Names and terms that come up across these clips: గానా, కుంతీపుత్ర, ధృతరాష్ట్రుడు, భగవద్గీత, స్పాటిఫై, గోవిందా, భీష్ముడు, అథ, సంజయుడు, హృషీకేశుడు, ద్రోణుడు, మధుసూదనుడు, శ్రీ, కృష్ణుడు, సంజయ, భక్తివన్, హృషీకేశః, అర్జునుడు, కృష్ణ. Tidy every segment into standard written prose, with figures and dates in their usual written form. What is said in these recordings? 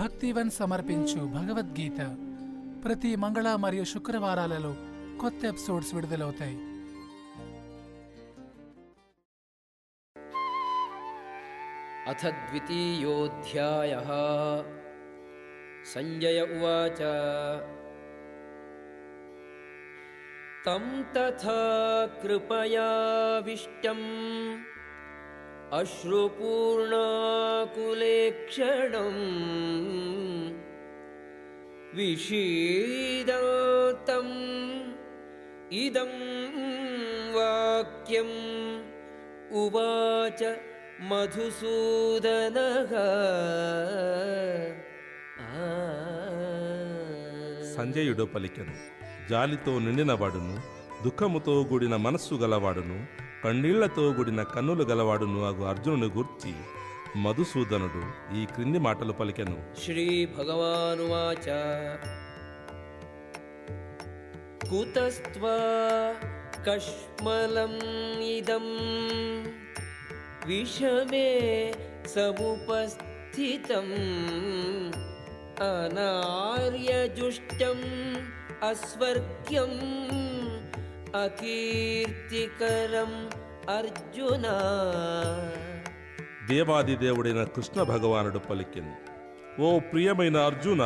భక్తివన్ సమర్పించు భగవద్గీత ప్రతి మంగళ మరియు శుక్రవారాలలో కొత్త ఎపిసోడ్స్ విడుదలవుతాయి. అథ ద్వితీయోధ్యాయః. సంజయ ఉవాచ తం తథా కృపయావిష్టం అశ్రుపూర్ణాకులేక్షణం విషీదంతం ఇదం వాక్యం ఉవాచ మధుసూదనః. సంజయుడు పలికెను: జాలితో నిండినవాడును, దుఃఖముతో కూడిన మనస్సు గలవాడును, కన్నీళ్లతో కూడిన కన్నులు గలవాడును అగు అర్జునుని గూర్చి మధుసూదనుడు ఈ క్రింది మాటలు పలికెను. శ్రీ భగవానువాచ కుతస్త్వా కష్మలం ఇదం విషమే సముపస్థితం అనార్యజుష్టం అస్వర్గ్యం అకీర్తికరం అర్జున. దేవాది దేవుడైన కృష్ణ భగవానుడు పలికింది: ఓ ప్రియమైన అర్జున,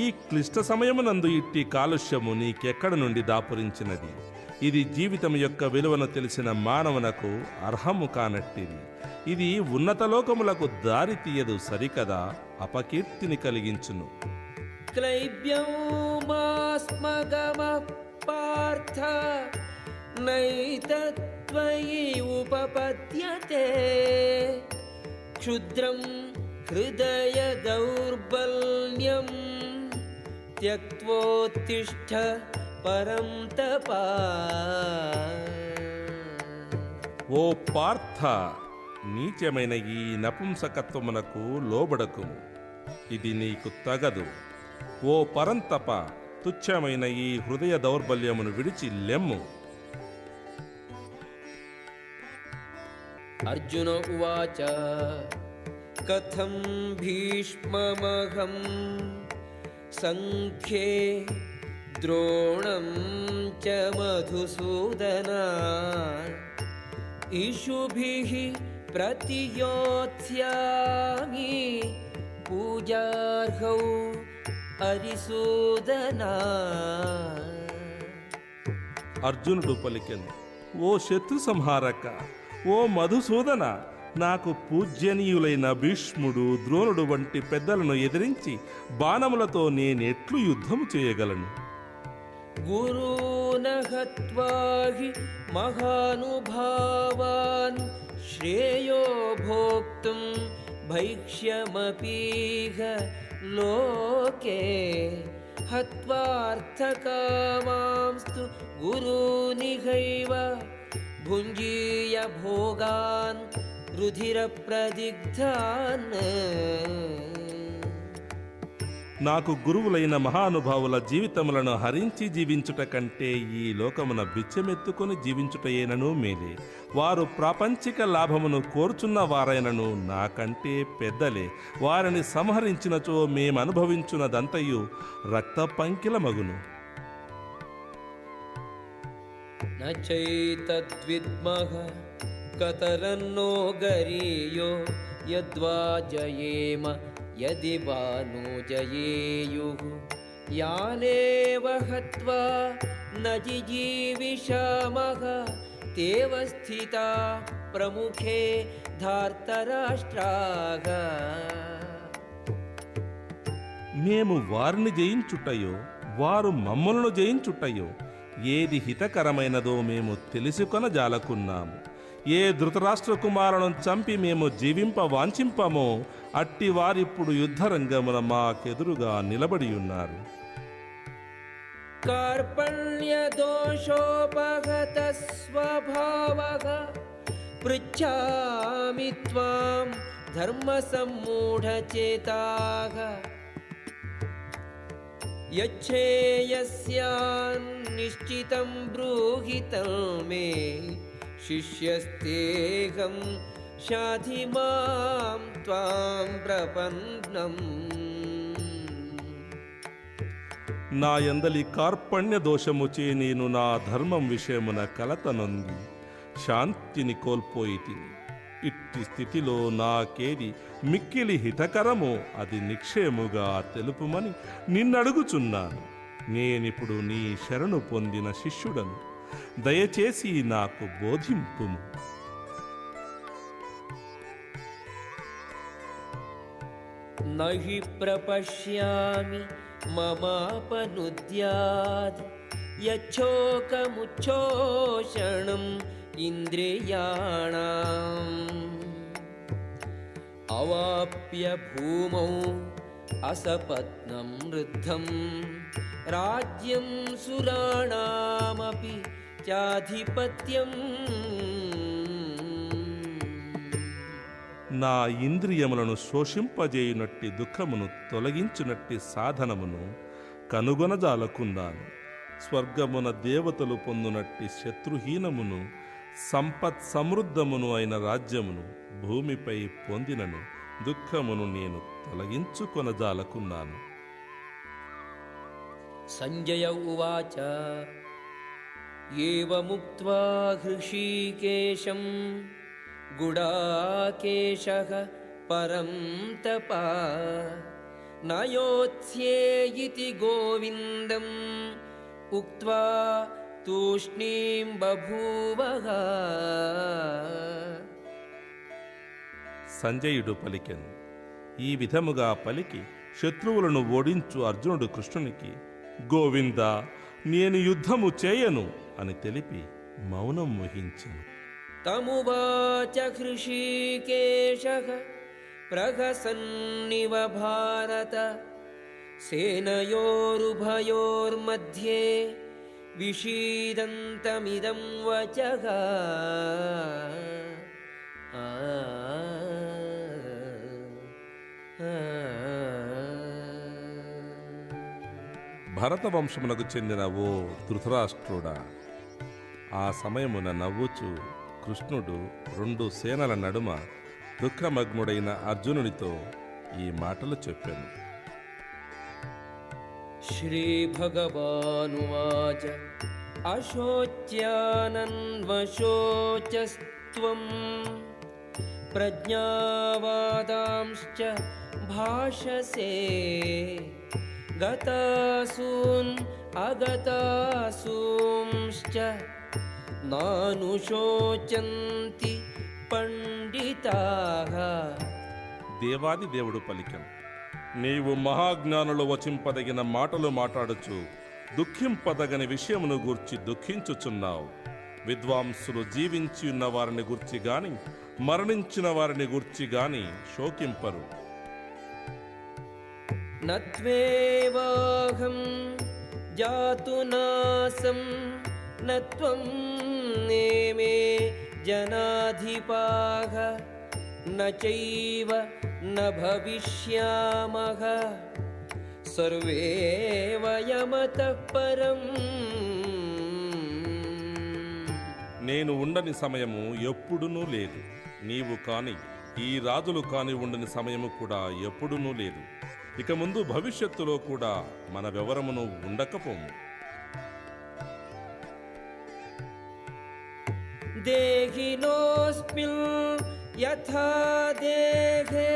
ఈ క్లిష్ట సమయమునందు ఇట్టి కాలుష్యము నీకెక్కడ నుండి దాపురించినది? ఇది జీవితం యొక్క విలువను తెలిసిన మానవునకు అర్హము కానట్టిది. ఇది ఉన్నత లోకములకు దారి తీయదు, సరికదా అపకీర్తిని కలిగించును. క్లైబ్యం మాస్మగమ పార్థ నైతత్వయి ఉపపద్యతే క్షుద్రం హృదయ దౌర్బల్యం త్యక్త్వోత్తిష్ఠ పరం తప. ఓ పార్థ, నీచమైన ఈ నపుంసకత్వమునకు లోబడకుము, ఇది నీకు తగదు. ఓ పరంతప, తుచ్చమైన ఈ హృదయ దౌర్బల్యమును విడిచి లెమ్ము. అర్జున ఉవాచ కథం భీష్మమహం సంఖ్యే ద్రోణం చ మధుసూదన ఇషుభిః ప్రతియోత్స్యామి పూజార్హౌ అరిసూదన. అర్జునుడు పలికెను: ఓ శత్రు సంహారక, ఓ మధుసూదన, నాకు పూజ్యనీయులైన భీష్ముడు, ద్రోణుడు వంటి పెద్దలను ఎదిరించి బాణములతో నేనెట్లు యుద్ధము చేయగలను? గురునహత్వాహి మహానుభావాన్ శ్రేయో భోక్తుం భైక్ష్యమపీహ లోకే హత్వార్థకామాంస్తు గురునిహైవ భుంజీయ భోగాన్ రుధిర ప్రదిగ్ధాన్. నాకు గురువులైన మహానుభావుల జీవితములను హరించి జీవించుట కంటే ఈ లోకమున బిచ్చమెత్తుకొని జీవించుటయేనను మేలే. వారు ప్రాపంచిక లాభమును కోరుచున్న వారైనను నాకంటే పెద్దలే. వారిని సంహరించినచో మేమనుభవించున్నదంతయు రక్త పంకిలమగును. నచైతద్విద్మః కతరన్నో గరీయో యద్వా జయేమ యది వానో జయేయుః యానేవ హత్వా నజిజీవిషామః తేవ స్థితా ప్రముఖే ధార్తరాష్ట్రాః. మేము వారిని జయించుటయో వారు మమ్మలను జయించుటయో ఏది హితకరమైనదో మేము తెలుసుకొన జాలకున్నాము. ఏ ధృతరాష్ట్ర కుమారులను చంపి మేము జీవింప వాంఛింపమో అట్టి వారిప్పుడు యుద్ధరంగమున మాకెదురుగా నిలబడి ఉన్నారు. కార్పణ్య దోషోపగత స్వభావః పృచ్ఛామి త్వాం ధర్మ సమ్మూఢచేతాః యచ్ఛేయస్యాన్ నిశ్చితం బ్రూహితం మే శిష్యస్తేహం శాధి మాం త్వాం ప్రపన్నం. నాయందలి కార్పణ్య దోషముచే నేను నా ధర్మం విషయమున కలతనందు శాంతిని కోల్పోయితిని. ఇట్టి స్థితిలో నాకేది మిక్కిలి హితకరమో అది నిక్షేముగా తెలుపుమని నిన్నడుగుచున్నాను. నేనిప్పుడు నీ శరణు పొందిన శిష్యుడను, దయచేసి నాకు బోధింపుము. నహి ప్రపశ్యామి మమాపనుద్యాద్ యచ్ఛోకముచ్ఛోషణం ఇంద్రియాణాం అవాప్య భూమౌ అసపత్నం వృద్ధం రాజ్యం సురాణామపి చాధిపత్యం. నా ఇంద్రియములను శోషింపజేయునట్టి దుఃఖమును తొలగించునట్టి సాధనమును కనుగొనజాలకున్నాను. స్వర్గమున దేవతలు పొందునట్టి శత్రుహీనమును సంపత్ సమృద్ధమును అయిన రాజ్యమును భూమిపై పొందినను. దుఃఖమును నేను తొలగించుకొనజాలకున్నాను. సంజయ ఉవాచ ఏవముక్త్వా హృషీకేశం గుడాకేశః పరం తప నయోత్స్యేయితి గోవిందం ఉక్త్వా తూష్ణీం బభూవః. సంజయుడు పలికెను. ఈ విధముగా పలికి శత్రువులను ఓడించు అర్జునుడు కృష్ణునికి గోవిందా నేను యుద్ధము చేయను అని తెలిపి మౌనం వహించెను. తమువాచ హృషీకేశః ప్రహసన్నివ భారత సేనయోరుభయోర్మధ్యే విషీదంతమిదం వచః. భరతవంశమునకు చెందిన ఓ ధృతరాష్ట్రుడా, ఆ సమయమున నవ్వుచు కృష్ణుడు రెండు సేనల నడుమ దుఃఖమగ్నుడైన అర్జునుడితో ఈ మాటలు చెప్పాను. శ్రీ భగవానువాచ అశోచ్యానన్వశోచస్త్వం ప్రజ్ఞావాదాంశ్చ భాషసే గతాసూన్ అగతాసూంశ్చ నానుశోచంతి పండితాః. దేవాది దేవుడు పలికెను. నీవు మహాజ్ఞానులు వచింపదగిన మాటలు మాట్లాడుచు దుఃఖింపదగని విషయమును గూర్చి దుఃఖించుచున్నావు. విద్వాంసులు జీవించి ఉన్న వారిని గూర్చి గాని మరణించిన వారిని గూర్చి గాని శోకింపరు. నత్వేవాహం జాతునాసం నత్వం నేమే జనాధిపాః నచైవ నభవిష్యామః సర్వే వయమతః పరం. నేను ఉండని సమయము ఎప్పుడునూ లేదు, నీవు కాని ఈ రాజులు కాని ఉండని సమయము కూడా ఎప్పుడునూ లేదు. ఇక ముందు భవిష్యత్తులో కూడా మన వివరమును ఉండకపోము. దేహినోస్మిల్ యథా దేహే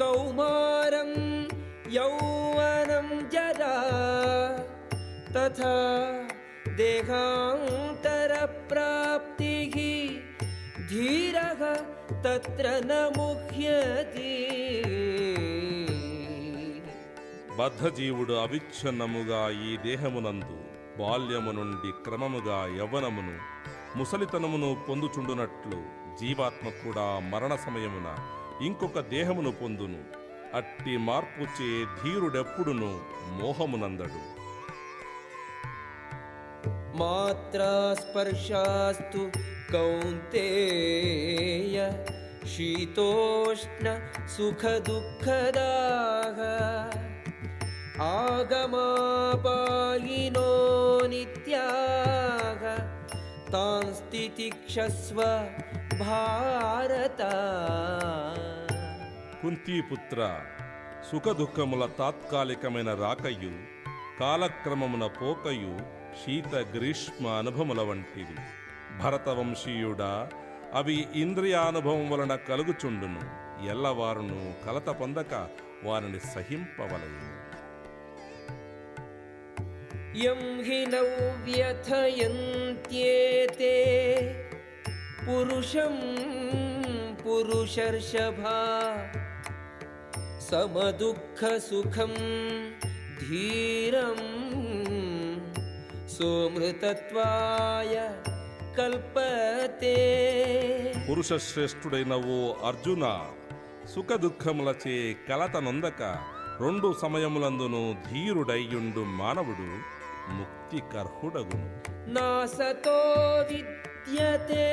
కౌమారం యౌవనం జరా తథా దేహాంతర ప్రాప్తిహి ధీరః తత్ర న ముహ్యతి. బద్ధజీవుడు అవిచ్ఛిన్నముగా ఈ దేహమునందు బాల్యము నుండి క్రమముగా యవ్వనమును ముసలితనమును పొందుచుండునట్లు జీవాత్మ కూడా మరణ సమయమున ఇంకొక దేహమును పొందును. అట్టి మార్పుచే ధీరుడెప్పుడును మోహమునందడు. మాత్రా స్పర్శాస్తు కౌంతేయ శీతోష్ణ సుఖ దుఃఖదాః ఆగమాపాయినో నిత్యాః తాన్ స్థితిక్షస్వ భారత. కుంతీపుత్ర, సుఖదుఃఖముల తాత్కాలికమైన రాకయ్యు కాలక్రమమున పోకయు శీత గ్రీష్మ అనుభవముల వంటివి. భరతవంశీయుడా, అవి ఇంద్రియానుభవం వలన కలుగుచుండును. ఎల్లవారును కలత పొందక వారిని సహింపవలయు. యం హినౌ వ్యథయంత్యేతే పురుషం పురుషర్షభ సమదుఃఖ సుఖం ధీరం సోమృతత్వాయ కల్పతే. పురుషశ్రేష్ఠుడైన ఓ అర్జున, సుఖదుఖములచే కలతనొందక రెండు సమయములందును ధీరుడయ్యుండు మానవుడు ముక్తికర్హుడగును. నా సతో విద్యతే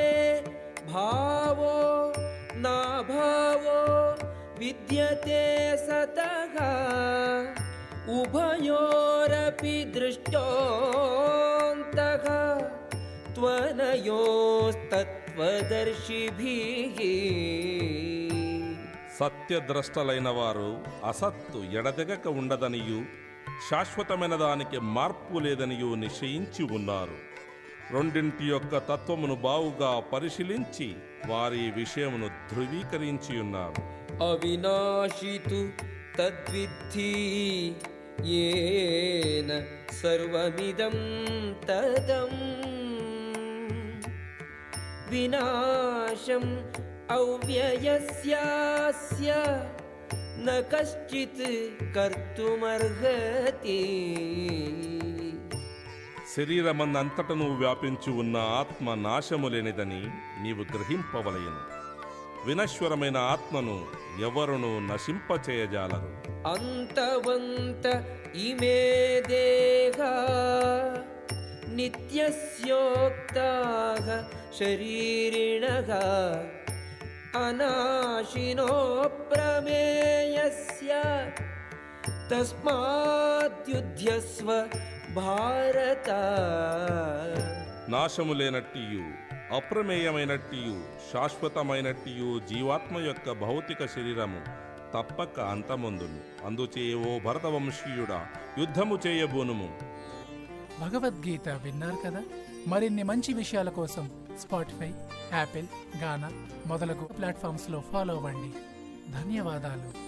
భావో నా భావో విద్యతే సతః ఉభయోరపి దృష్టోంతః త్వనయోస్తత్వదర్శిభిః. సత్యద్రష్టలైన వారు అసత్తు ఎడదెగక ఉండదనియు శాశ్వతమైన దానికి మార్పు లేదనియు నిశ్చయించి ఉన్నారు. రెండింటి యొక్క తత్వమును బావుగా పరిశీలించి వారి విషయమును ధృవీకరించి ఉన్నారు. అవినాశితు తద్విద్ధి యేన సర్వమిదం తదం వినాశం అవ్యయస్యాస్య న కశ్చిత్ కర్తుమర్హతి. శరీరమందంతటను వ్యాపించి ఉన్న ఆత్మ నాశము లేనిదని నీవు గ్రహింపవలయను. వినశ్వరమైన ఆత్మను ఎవరును నశింపచేయజాలరు. అంతవంత ఇమే దేహా నిత్యస్యోక్తాః శరీరిణః అనాశినో ప్రమేయస్య తస్మాద్యుధ్యస్వ భారత. నాశము లేనట్టియు అప్రమేయమైనట్టియు శాశ్వతమైనట్టియు జీవాత్మ యొక్క భౌతిక శరీరము తప్పక అంతమొందును. అందుచే ఓ భరతవంశీయుడా, యుద్ధము చేయబోనుము. భగవద్గీత విన్నారు కదా. మరిన్ని మంచి విషయాల కోసం స్పాటిఫై, యాపిల్, గానా మొదలగు ప్లాట్ఫామ్స్లో ఫాలో అవ్వండి. ధన్యవాదాలు.